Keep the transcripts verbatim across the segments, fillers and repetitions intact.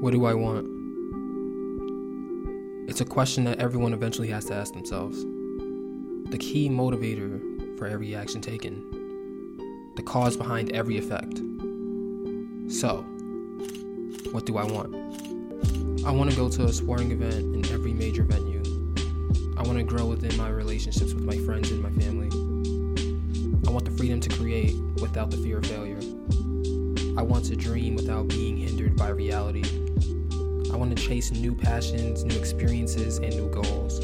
What do I want? It's a question that everyone eventually has to ask themselves. The key motivator for every action taken. The cause behind every effect. So, what do I want? I want to go to a sporting event in every major venue. I want to grow within my relationships with my friends and my family. I want the freedom to create without the fear of failure. I want to dream without being hindered by reality. I want to chase new passions, new experiences, and new goals.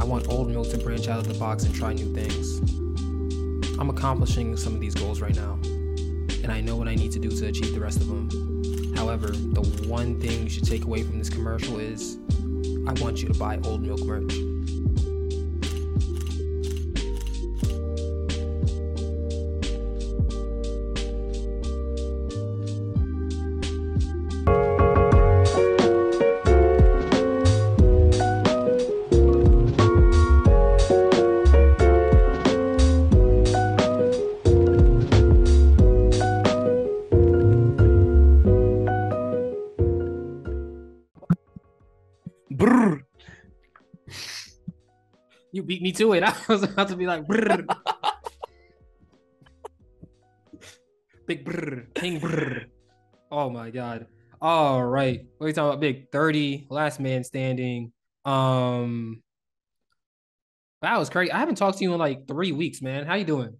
I want Old Milk to branch out of the box and try new things. I'm accomplishing some of these goals right now, and I know what I need to do to achieve the rest of them. However, the one thing you should take away from this commercial is, I want you to buy Old Milk merch. Beat me to it. I was about to be like, brr. Big brr, king brr. Oh my god. All right, what are you talking about? Big thirty, Last Man Standing. Um, that was crazy. I haven't talked to you in like three weeks, man. How you doing?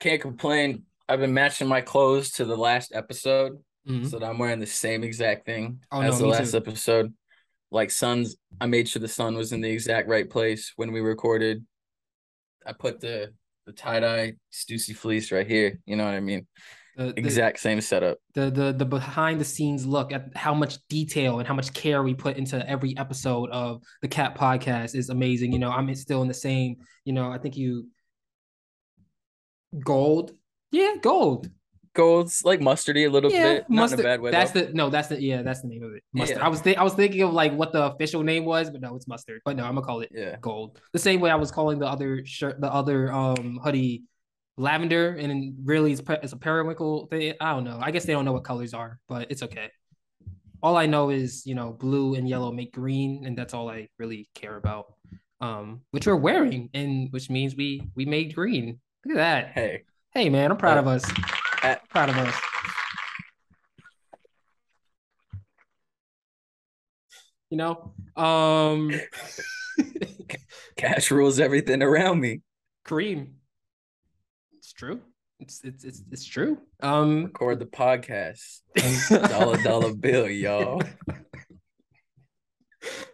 Can't complain. I've been matching my clothes to the last episode, mm-hmm. so that I'm wearing the same exact thing oh, as no, the last too. episode. Like sun's, I made sure the sun was in the exact right place when we recorded. I put the the tie dye Stussy fleece right here. You know what I mean? The, exact the, same setup. The the the behind the scenes look at how much detail and how much care we put into every episode of the Cat Podcast is amazing. You know, I'm still in the same. You know, I think you gold. Yeah, gold. Golds like mustardy a little yeah, bit, not mustard, in a bad way. That's though. the no, that's the yeah, that's the name of it. Mustard. Yeah. I was th- I was thinking of like what the official name was, but no, it's mustard. But no, I'm gonna call it yeah. gold. The same way I was calling the other shirt, the other um hoodie, lavender, and really it's, pre- it's a periwinkle thing. I don't know. I guess they don't know what colors are, but it's okay. All I know is you know blue and yellow make green, and that's all I really care about. Um, which we're wearing, and which means we we made green. Look at that. Hey, hey, man, I'm proud uh, of us. At, proud of us. You know, um, cash rules everything around me. Kareem, it's true. It's it's it's it's true. Um, record the podcast. dollar dollar bill, y'all.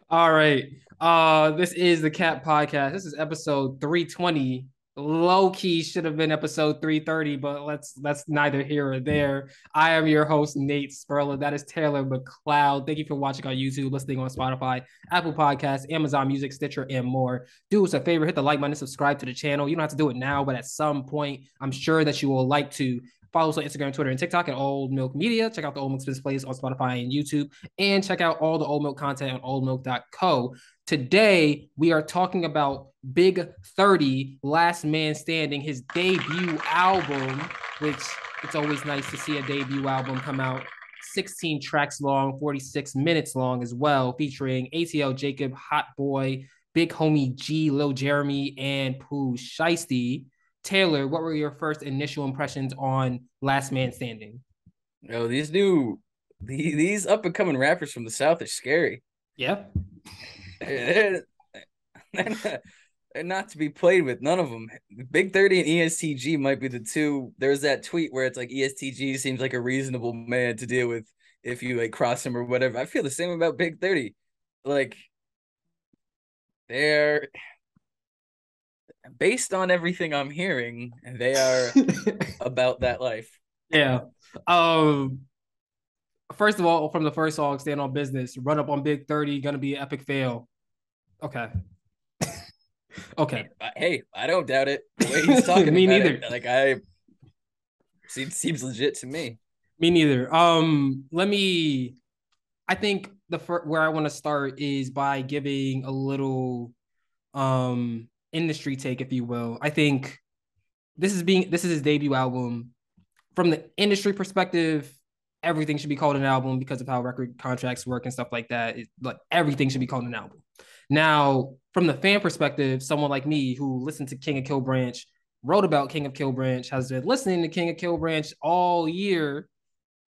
All right. Uh, this is the Cat Podcast. This is episode three twenty. Low key should have been episode three thirty, but let's that's neither here or there. I am your host, Nate Sperla. That is Taylor McLeod. Thank you for watching on YouTube, listening on Spotify, Apple Podcasts, Amazon Music, Stitcher, and more. Do us a favor, hit the like button, subscribe to the channel. You don't have to do it now, but at some point, I'm sure that you will like to. Follow us on Instagram, Twitter, and TikTok at Old Milk Media. Check out the Old Milk displays on Spotify and YouTube. And check out all the Old Milk content on old milk dot co. Today, we are talking about Big thirty, Last Man Standing, his debut album, which it's always nice to see a debut album come out. sixteen tracks long, forty-six minutes long as well, featuring A T L Jacob, Hot Boy, Big Homie G, Lil Jeremy, and Pooh Shiesty. Taylor, what were your first initial impressions on Last Man Standing? Yo, these new, the, these up and coming rappers from the South are scary. Yeah, they're, they're, not, they're not to be played with. None of them. Big thirty and E S T G might be the two. There's that tweet where it's like E S T G seems like a reasonable man to deal with if you like cross him or whatever. I feel the same about Big thirty. Like, they're. Based on everything I'm hearing, they are about that life. Yeah. Um. First of all, from the first song, Stand on Business, run up on Big thirty, gonna be an epic fail. Okay. okay. Hey, I don't doubt it. The way he's talking me about neither. It, like I, seems seems legit to me. Me neither. Um. Let me. I think the fir- where I want to start is by giving a little. Um. Industry take, if you will. I think this is being this is his debut album. From the industry perspective, everything should be called an album because of how record contracts work and stuff like that. It, like everything should be called an album. Now, from the fan perspective, someone like me who listened to King of Killbranch, wrote about King of Killbranch, has been listening to King of Killbranch all year.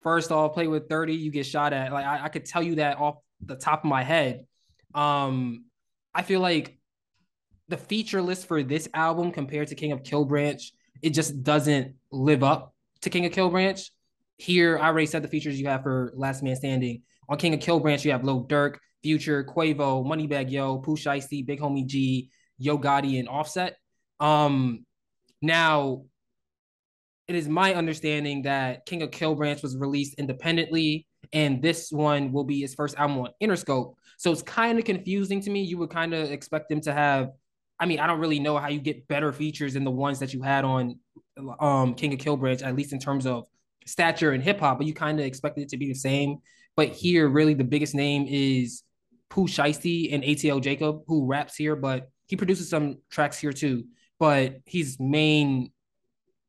First off, play with thirty, you get shot at. Like I, I could tell you that off the top of my head. Um, I feel like the feature list for this album compared to King of Killbranch, it just doesn't live up to King of Killbranch. Here, I already said the features you have for Last Man Standing. On King of Killbranch, you have Lil Durk, Future, Quavo, Moneybag Yo, Pooh Shiesty, Big Homie G, Yo Gotti, and Offset. Um, now, it is my understanding that King of Killbranch was released independently, and this one will be his first album on Interscope. So it's kind of confusing to me. You would kind of expect them to have, I mean, I don't really know how you get better features than the ones that you had on um, King of Killbranch, at least in terms of stature and hip hop, but you kind of expected it to be the same. But here, really, the biggest name is Pooh Shiesty and A T L Jacob, who raps here, but he produces some tracks here too. But his main,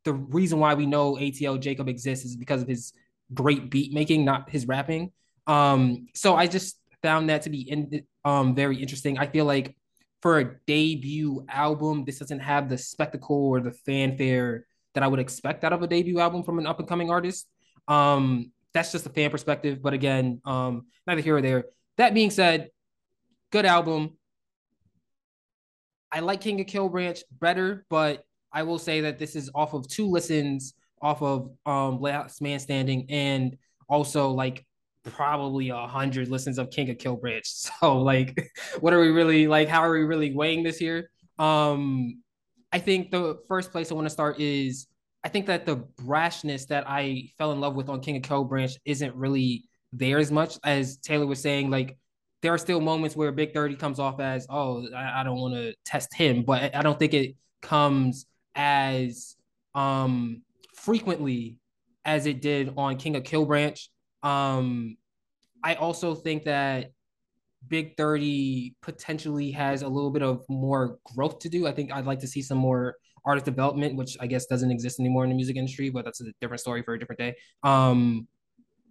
the reason why we know A T L Jacob exists is because of his great beat making, not his rapping. Um, so I just found that to be in, um, very interesting. I feel like for a debut album, this doesn't have the spectacle or the fanfare that I would expect out of a debut album from an up-and-coming artist. Um, that's just a fan perspective, but again, um, neither here or there. That being said, good album. I like King of Killbranch better, but I will say that this is off of two listens, off of um, Last Man Standing, and also like probably a hundred listens of King of Killbranch. So like, what are we really, like, how are we really weighing this here? Um, I think the first place I want to start is I think that the brashness that I fell in love with on King of Killbranch isn't really there as much as Taylor was saying. Like, there are still moments where Big thirty comes off as, oh, I, I don't want to test him, but I don't think it comes as um, frequently as it did on King of Killbranch. Um, I also think that Big thirty potentially has a little bit of more growth to do. I think I'd like to see some more artist development, which I guess doesn't exist anymore in the music industry, but that's a different story for a different day. Um,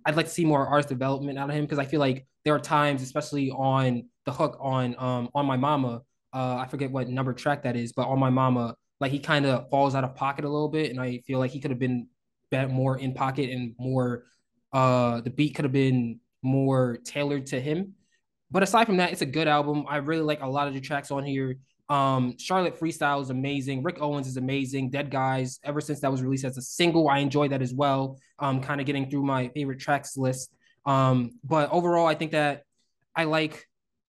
I'd like to see more artist development out of him because I feel like there are times, especially on the hook on um, On My Mama, uh, I forget what number track that is, but On My Mama, like he kind of falls out of pocket a little bit, and I feel like he could have been more in pocket and more, uh, the beat could have been more tailored to him. But aside from that, it's a good album. I really like a lot of the tracks on here. Um, Charlotte Freestyle is amazing. Rick Owens is amazing. Dead Guys, ever since that was released as a single, I enjoy that as well. Um, kind of getting through my favorite tracks list. Um, but overall, I think that I like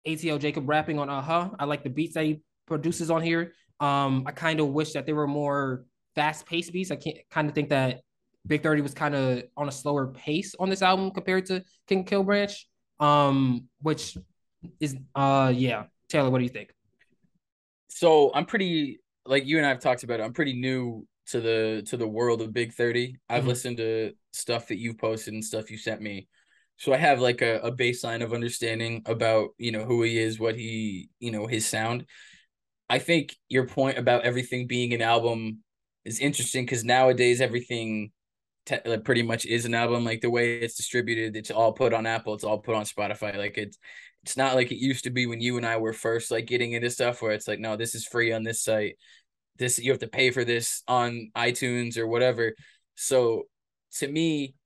A T L Jacob rapping on Aha. I like the beats that he produces on here. Um, I kind of wish that there were more fast-paced beats. I can't kind of think that Big thirty was kind of on a slower pace on this album compared to King of Killbranch. Um, which is, uh, yeah. Taylor, what do you think? So I'm pretty, like you and I have talked about it, I'm pretty new to the, to the world of Big thirty. I've mm-hmm. listened to stuff that you've posted and stuff you sent me. So I have like a, a baseline of understanding about, you know, who he is, what he, you know, his sound. I think your point about everything being an album is interesting because nowadays everything Te- pretty much is an album. Like the way it's distributed, it's all put on Apple, it's all put on Spotify. Like it's it's not like it used to be when you and I were first like getting into stuff where it's like, no, this is free on this site, this you have to pay for this on iTunes or whatever. So to me,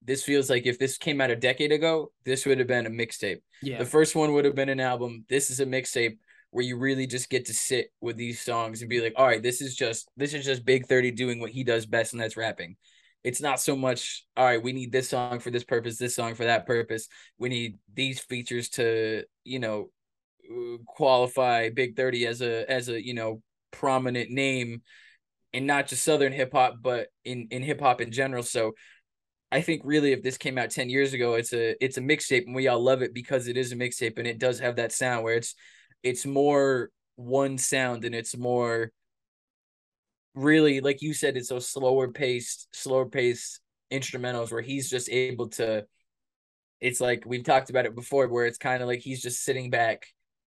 this feels like if this came out a decade ago, this would have been a mixtape. Yeah. The first one would have been an album. This is a mixtape where you really just get to sit with these songs and be like, all right, this is just this is just Big thirty doing what he does best, and that's rapping. It's not so much, all right, we need this song for this purpose, this song for that purpose. We need these features to, you know, qualify Big thirty as a, as a, you know, prominent name in not just Southern hip hop, but in, in hip hop in general. So I think really if this came out ten years ago, it's a, it's a mixtape and we all love it because it is a mixtape and it does have that sound where it's, it's more one sound and it's more, really, like you said, it's those slower paced, slower paced instrumentals where he's just able to, it's like we've talked about it before, where it's kind of like he's just sitting back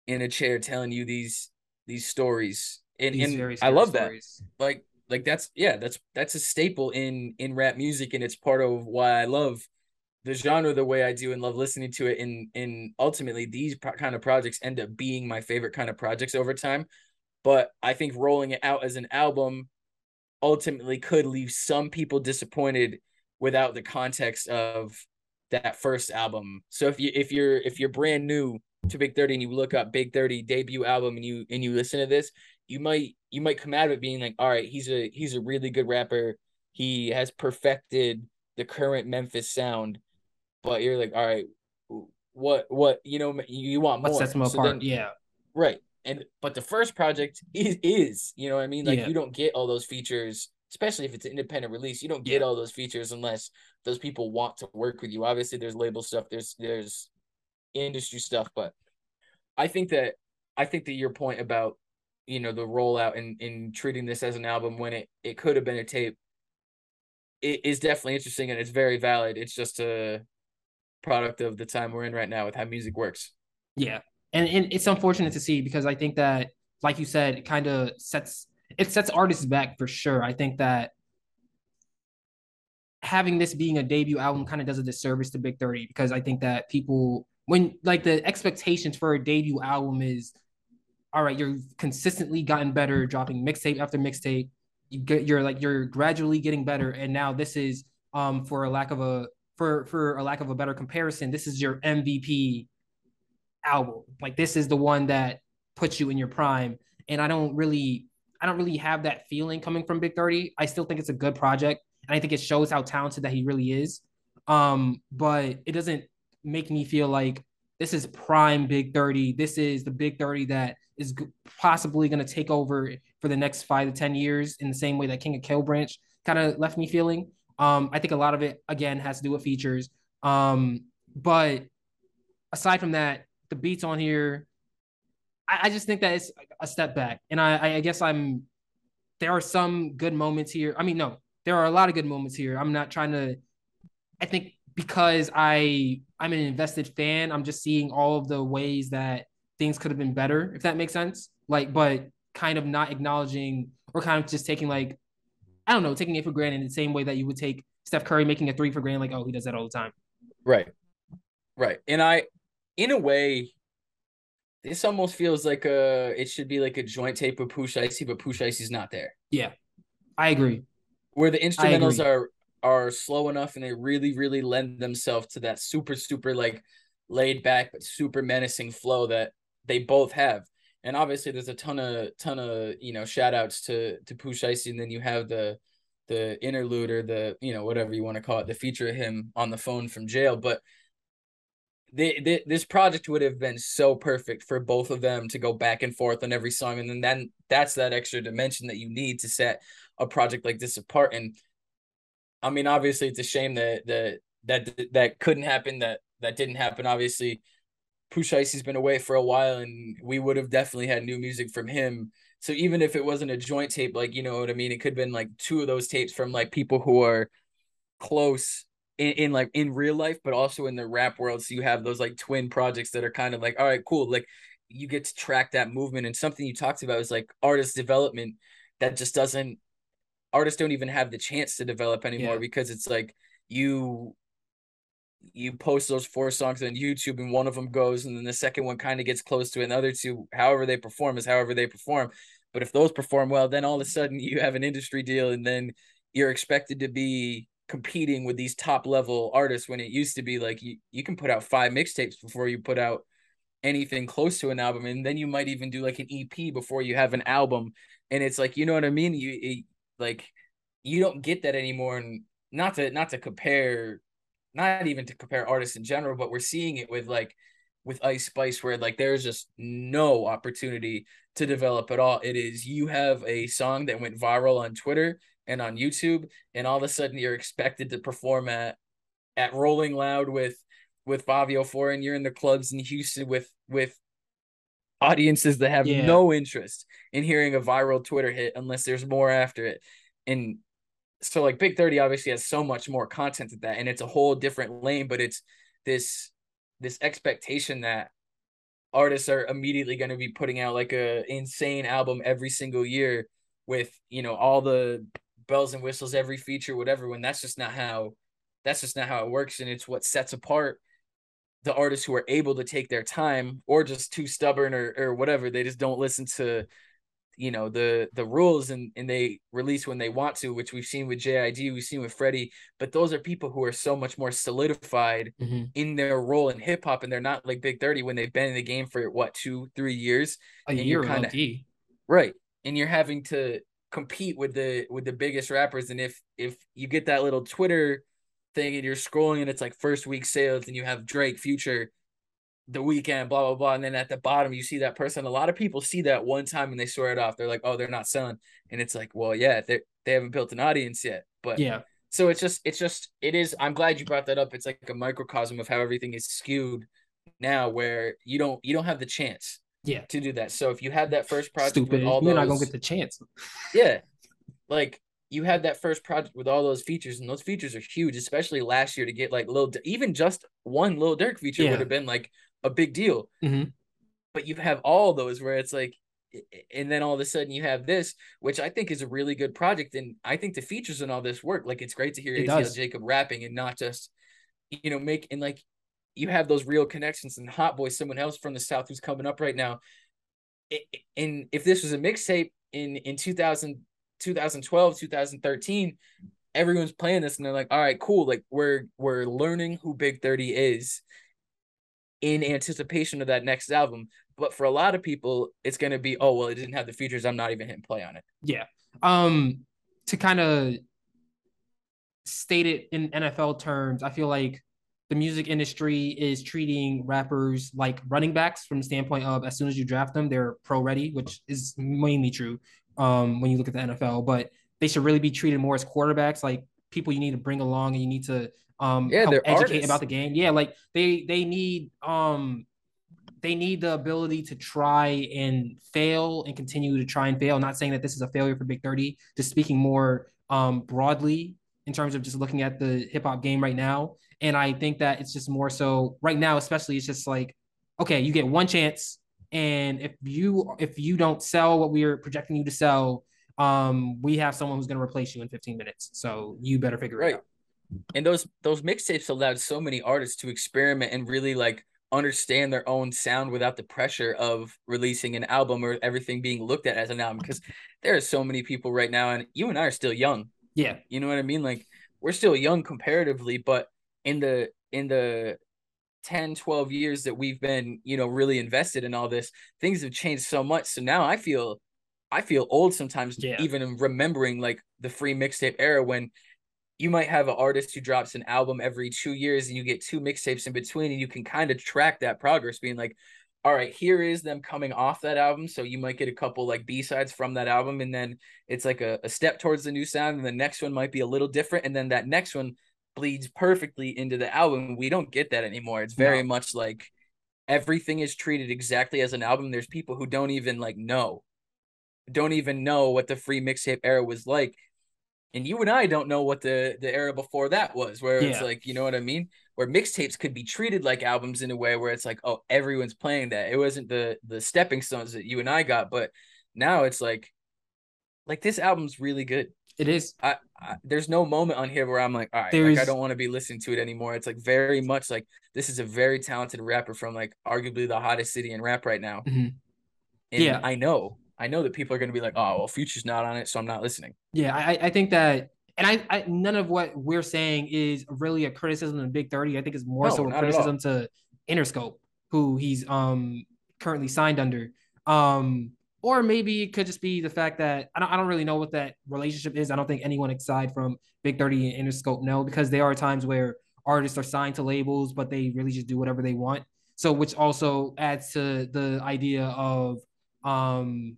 in a chair telling you these, these stories. And, these and I love stories. that. Like like that's yeah, that's that's a staple in in rap music, and it's part of why I love the genre the way I do and love listening to it. And and ultimately, these pro- kind of projects end up being my favorite kind of projects over time. But I think rolling it out as an album ultimately could leave some people disappointed without the context of that first album. So if you if you're if you're brand new to Big thirty and you look up Big thirty debut album and you and you listen to this, you might you might come out of it being like, all right, he's a he's a really good rapper. He has perfected the current Memphis sound, but you're like, all right, what what you know you want more. What sets him apart? So then, yeah, right. And but the first project is is you know what I mean, like yeah. you don't get all those features, especially if it's an independent release. You don't get all those features unless those people want to work with you. Obviously, there's label stuff, there's there's industry stuff, but I think that I think that your point about, you know, the rollout and in treating this as an album when it, it could have been a tape, it is definitely interesting and it's very valid. It's just a product of the time we're in right now with how music works. Yeah. And and it's unfortunate to see because I think that, like you said, it kind of sets it sets artists back for sure. I think that having this being a debut album kind of does a disservice to Big thirty because I think that people, when like the expectations for a debut album is, all right, you're consistently gotten better, dropping mixtape after mixtape. You get, you're like you're gradually getting better, and now this is um for a lack of a for for a lack of a better comparison, this is your M V P album. Like this is the one that puts you in your prime, and I don't really I don't really have that feeling coming from Big thirty. I still think it's a good project. And I think it shows how talented that he really is. Um, but it doesn't make me feel like this is prime Big thirty. This is the Big thirty that is g- possibly going to take over for the next five to ten years in the same way that King of Killbranch kind of left me feeling. Um, I think a lot of it, again, has to do with features. Um, but aside from that, the beats on here, I, I just think that it's a step back. And I, I guess I'm, there are some good moments here. I mean, no. There are a lot of good moments here. I'm not trying to, I think because I, I'm an invested fan, I'm just seeing all of the ways that things could have been better, if that makes sense. Like, but kind of not acknowledging or kind of just taking like, I don't know, taking it for granted in the same way that you would take Steph Curry making a three for granted. Like, oh, he does that all the time. Right. Right. And I, in a way, this almost feels like a, it should be like a joint tape of Pooh Shiesty, but Pooh Shiesty's not there. Yeah, I agree. Where the instrumentals are are slow enough and they really, really lend themselves to that super, super like laid back, but super menacing flow that they both have. And obviously there's a ton of, ton of, you know, shout outs to, to Pooh Shiesty. And then you have the, the interlude or the, you know, whatever you want to call it, the feature of him on the phone from jail. But they, they, this project would have been so perfect for both of them to go back and forth on every song. And then that, that's that extra dimension that you need to set a project like this apart. And I mean, obviously it's a shame that that that that couldn't happen, that that didn't happen. Obviously Pooh Shiesty's been away for a while and we would have definitely had new music from him. So even if it wasn't a joint tape, like, you know what I mean, it could have been like two of those tapes from like people who are close in, in like in real life but also in the rap world. So you have those like twin projects that are kind of like, all right, cool, like you get to track that movement. And something you talked about is like artist development that just doesn't artists don't even have the chance to develop anymore. Yeah. Because it's like you you post those four songs on YouTube and one of them goes and then the second one kind of gets close to another two. However they perform is however they perform. But if those perform well, then all of a sudden you have an industry deal and then you're expected to be competing with these top level artists when it used to be like you, you can put out five mixtapes before you put out anything close to an album. And then you might even do like an E P before you have an album. And it's like, you know what I mean? You it, Like you don't get that anymore. And not to not to compare, not even to compare artists in general, but we're seeing it with like with Ice Spice, where like there's just no opportunity to develop at all. It is you have a song that went viral on Twitter and on YouTube, and all of a sudden you're expected to perform at at Rolling Loud with with Fabio four, and you're in the clubs in Houston with with audiences that have yeah. no interest in hearing a viral Twitter hit unless there's more after it. And so like Big thirty obviously has so much more content than that, and it's a whole different lane, but it's this this expectation that artists are immediately going to be putting out like a insane album every single year with, you know, all the bells and whistles, every feature, whatever, when that's just not how, that's just not how it works. And it's what sets apart the artists who are able to take their time, or just too stubborn, or or whatever. They just don't listen to, you know, the the rules, and and they release when they want to, which we've seen with J I D, we've seen with Freddie. But those are people who are so much more solidified mm-hmm. in their role in hip hop, and they're not like Big thirty when they've been in the game for what, two, three years. A and year kind of right, and you're having to compete with the with the biggest rappers. And if if you get that little Twitter thing and you're scrolling and it's like first week sales, and you have Drake, Future, The Weeknd, blah blah blah, and then at the bottom you see that person. A lot of people see that one time and they swear it off. They're like, oh, they're not selling. And it's like, well, yeah, they they haven't built an audience yet. But yeah, so it's just it's just it is. I'm glad you brought that up. It's like a microcosm of how everything is skewed now, where you don't you don't have the chance yeah to do that. So if you had that first project Stupid. with all those, you're not gonna get the chance. yeah, like. You had that first project with all those features, and those features are huge, especially last year, to get like Lil, even just one Lil Durk feature yeah. would have been like a big deal. Mm-hmm. But you have all those where it's like, and then all of a sudden you have this, which I think is a really good project. And I think the features in all this work, like it's great to hear A T L Jacob rapping and not just, you know, make, and like you have those real connections. And Hot Boy, someone else from the South who's coming up right now. And if this was a mixtape in, in two thousand, twenty twelve, twenty thirteen, everyone's playing this and they're like, all right, cool, like we're we're learning who Big thirty is in anticipation of that next album. But for a lot of people, it's going to be, oh well, it didn't have the features, I'm not even hitting play on it. Yeah. Um to kind of state it in N F L terms, I feel like the music industry is treating rappers like running backs from the standpoint of, as soon as you draft them, they're pro ready, which is mainly true Um, when you look at the N F L, but they should really be treated more as quarterbacks, like people you need to bring along and you need to um, yeah, help educate artists about the game. Yeah, like they they need um, they need the ability to try and fail and continue to try and fail. I'm not saying that this is a failure for Big thirty, just speaking more um, broadly in terms of just looking at the hip hop game right now. And I think that it's just more so right now, especially, it's just like, okay, you get one chance. And if you if you don't sell what we are projecting you to sell, um, we have someone who's going to replace you in fifteen minutes. So you better figure right. it out. And those those mixtapes allowed so many artists to experiment and really like understand their own sound without the pressure of releasing an album or everything being looked at as an album. Because there are so many people right now, and you and I are still young. Yeah, you know what I mean. Like we're still young comparatively, but in the in the ten, twelve years that we've been, you know, really invested in all this, things have changed so much. So now I feel, I feel old sometimes, yeah. even in remembering like the free mixtape era, when you might have an artist who drops an album every two years and you get two mixtapes in between, and you can kind of track that progress, being like, all right, here is them coming off that album. So you might get a couple like B-sides from that album. And then it's like a, a step towards the new sound. And the next one might be a little different. And then that next one bleeds perfectly into the album. We don't get that anymore. It's very no. much like everything is treated exactly as an album. There's people who don't even like know, don't even know what the free mixtape era was like. And you and I don't know what the, the era before that was, where yeah. it's like, you know what I mean? Where mixtapes could be treated like albums in a way where it's like, oh, everyone's playing that. It wasn't the the stepping stones that you and I got, but now it's like, like this album's really good. It is. I, I, there's no moment on here where I'm like, all right, like, I don't want to be listening to it anymore. It's like very much like, this is a very talented rapper from like arguably the hottest city in rap right now. Mm-hmm. And yeah, I know, I know that people are going to be like, oh, well, Future's not on it, so I'm not listening. Yeah, I, I think that, and I, I, none of what we're saying is really a criticism of Big thirty. I think it's more no, so a criticism to Interscope, who he's um currently signed under. Um, Or maybe it could just be the fact that I don't, I don't really know what that relationship is. I don't think anyone aside from Big thirty and Interscope know, because there are times where artists are signed to labels, but they really just do whatever they want. So, which also adds to the idea of um,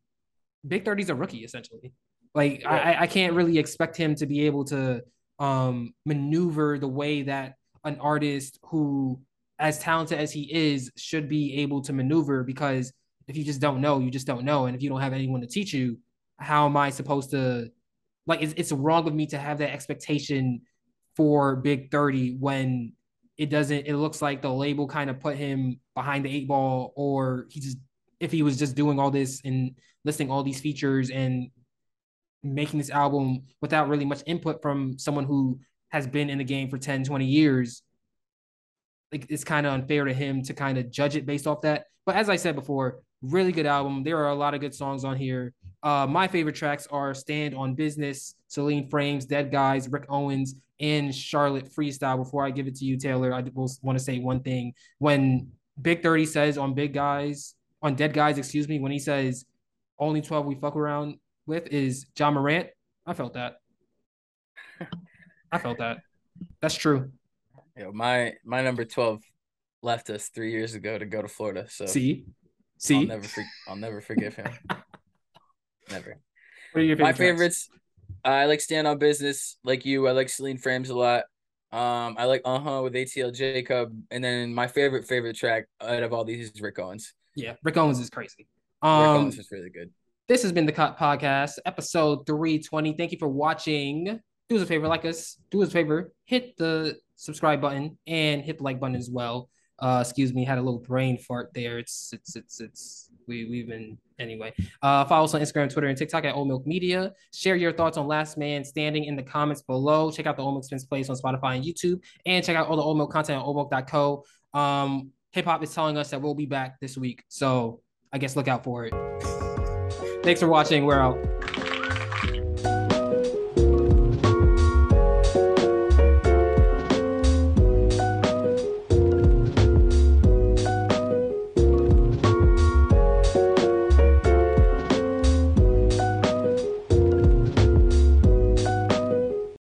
Big thirty's a rookie, essentially. Like, yeah. I, I can't really expect him to be able to um, maneuver the way that an artist who, as talented as he is, should be able to maneuver, because if you just don't know, you just don't know. And if you don't have anyone to teach you, how am I supposed to, like, it's, it's wrong of me to have that expectation for Big thirty when it doesn't, it looks like the label kind of put him behind the eight ball, or he just, if he was just doing all this and listing all these features and making this album without really much input from someone who has been in the game for ten, twenty years, like it's kind of unfair to him to kind of judge it based off that. But as I said before, really good album. There are a lot of good songs on here. Uh, my favorite tracks are Stand on Business, Celine Frames, Dead Guys, Rick Owens, and Charlotte Freestyle. Before I give it to you, Taylor, I will want to say one thing. When Big thirty says on Big Guys, on Dead Guys, excuse me, when he says only twelve we fuck around with is John Morant, I felt that. I felt that. That's true. Yo, my my number twelve left us three years ago to go to Florida. So see, see, I'll never, for, I'll never forgive him. Never. What are your favorite my tracks? favorites? I like Stand on Business, like you. I like Celine Frames a lot. Um, I like Aha with A T L Jacob, and then my favorite favorite track out of all these is Rick Owens. Yeah, Rick Owens is crazy. Um, Rick Owens is really good. This has been the Cut Podcast, episode three twenty. Thank you for watching. Do us a favor, like us. Do us a favor, hit the subscribe button and hit the like button as well. Uh, excuse me, had a little brain fart there. It's it's it's it's we we've been anyway. Uh, follow us on Instagram, Twitter, and TikTok at Old Milk Media. Share your thoughts on Last Man Standing in the comments below. Check out the Old Milk Spins plays on Spotify and YouTube, and check out all the Old Milk content on old milk dot co. Um, hip hop is telling us that we'll be back this week, so I guess look out for it. Thanks for watching. We're out.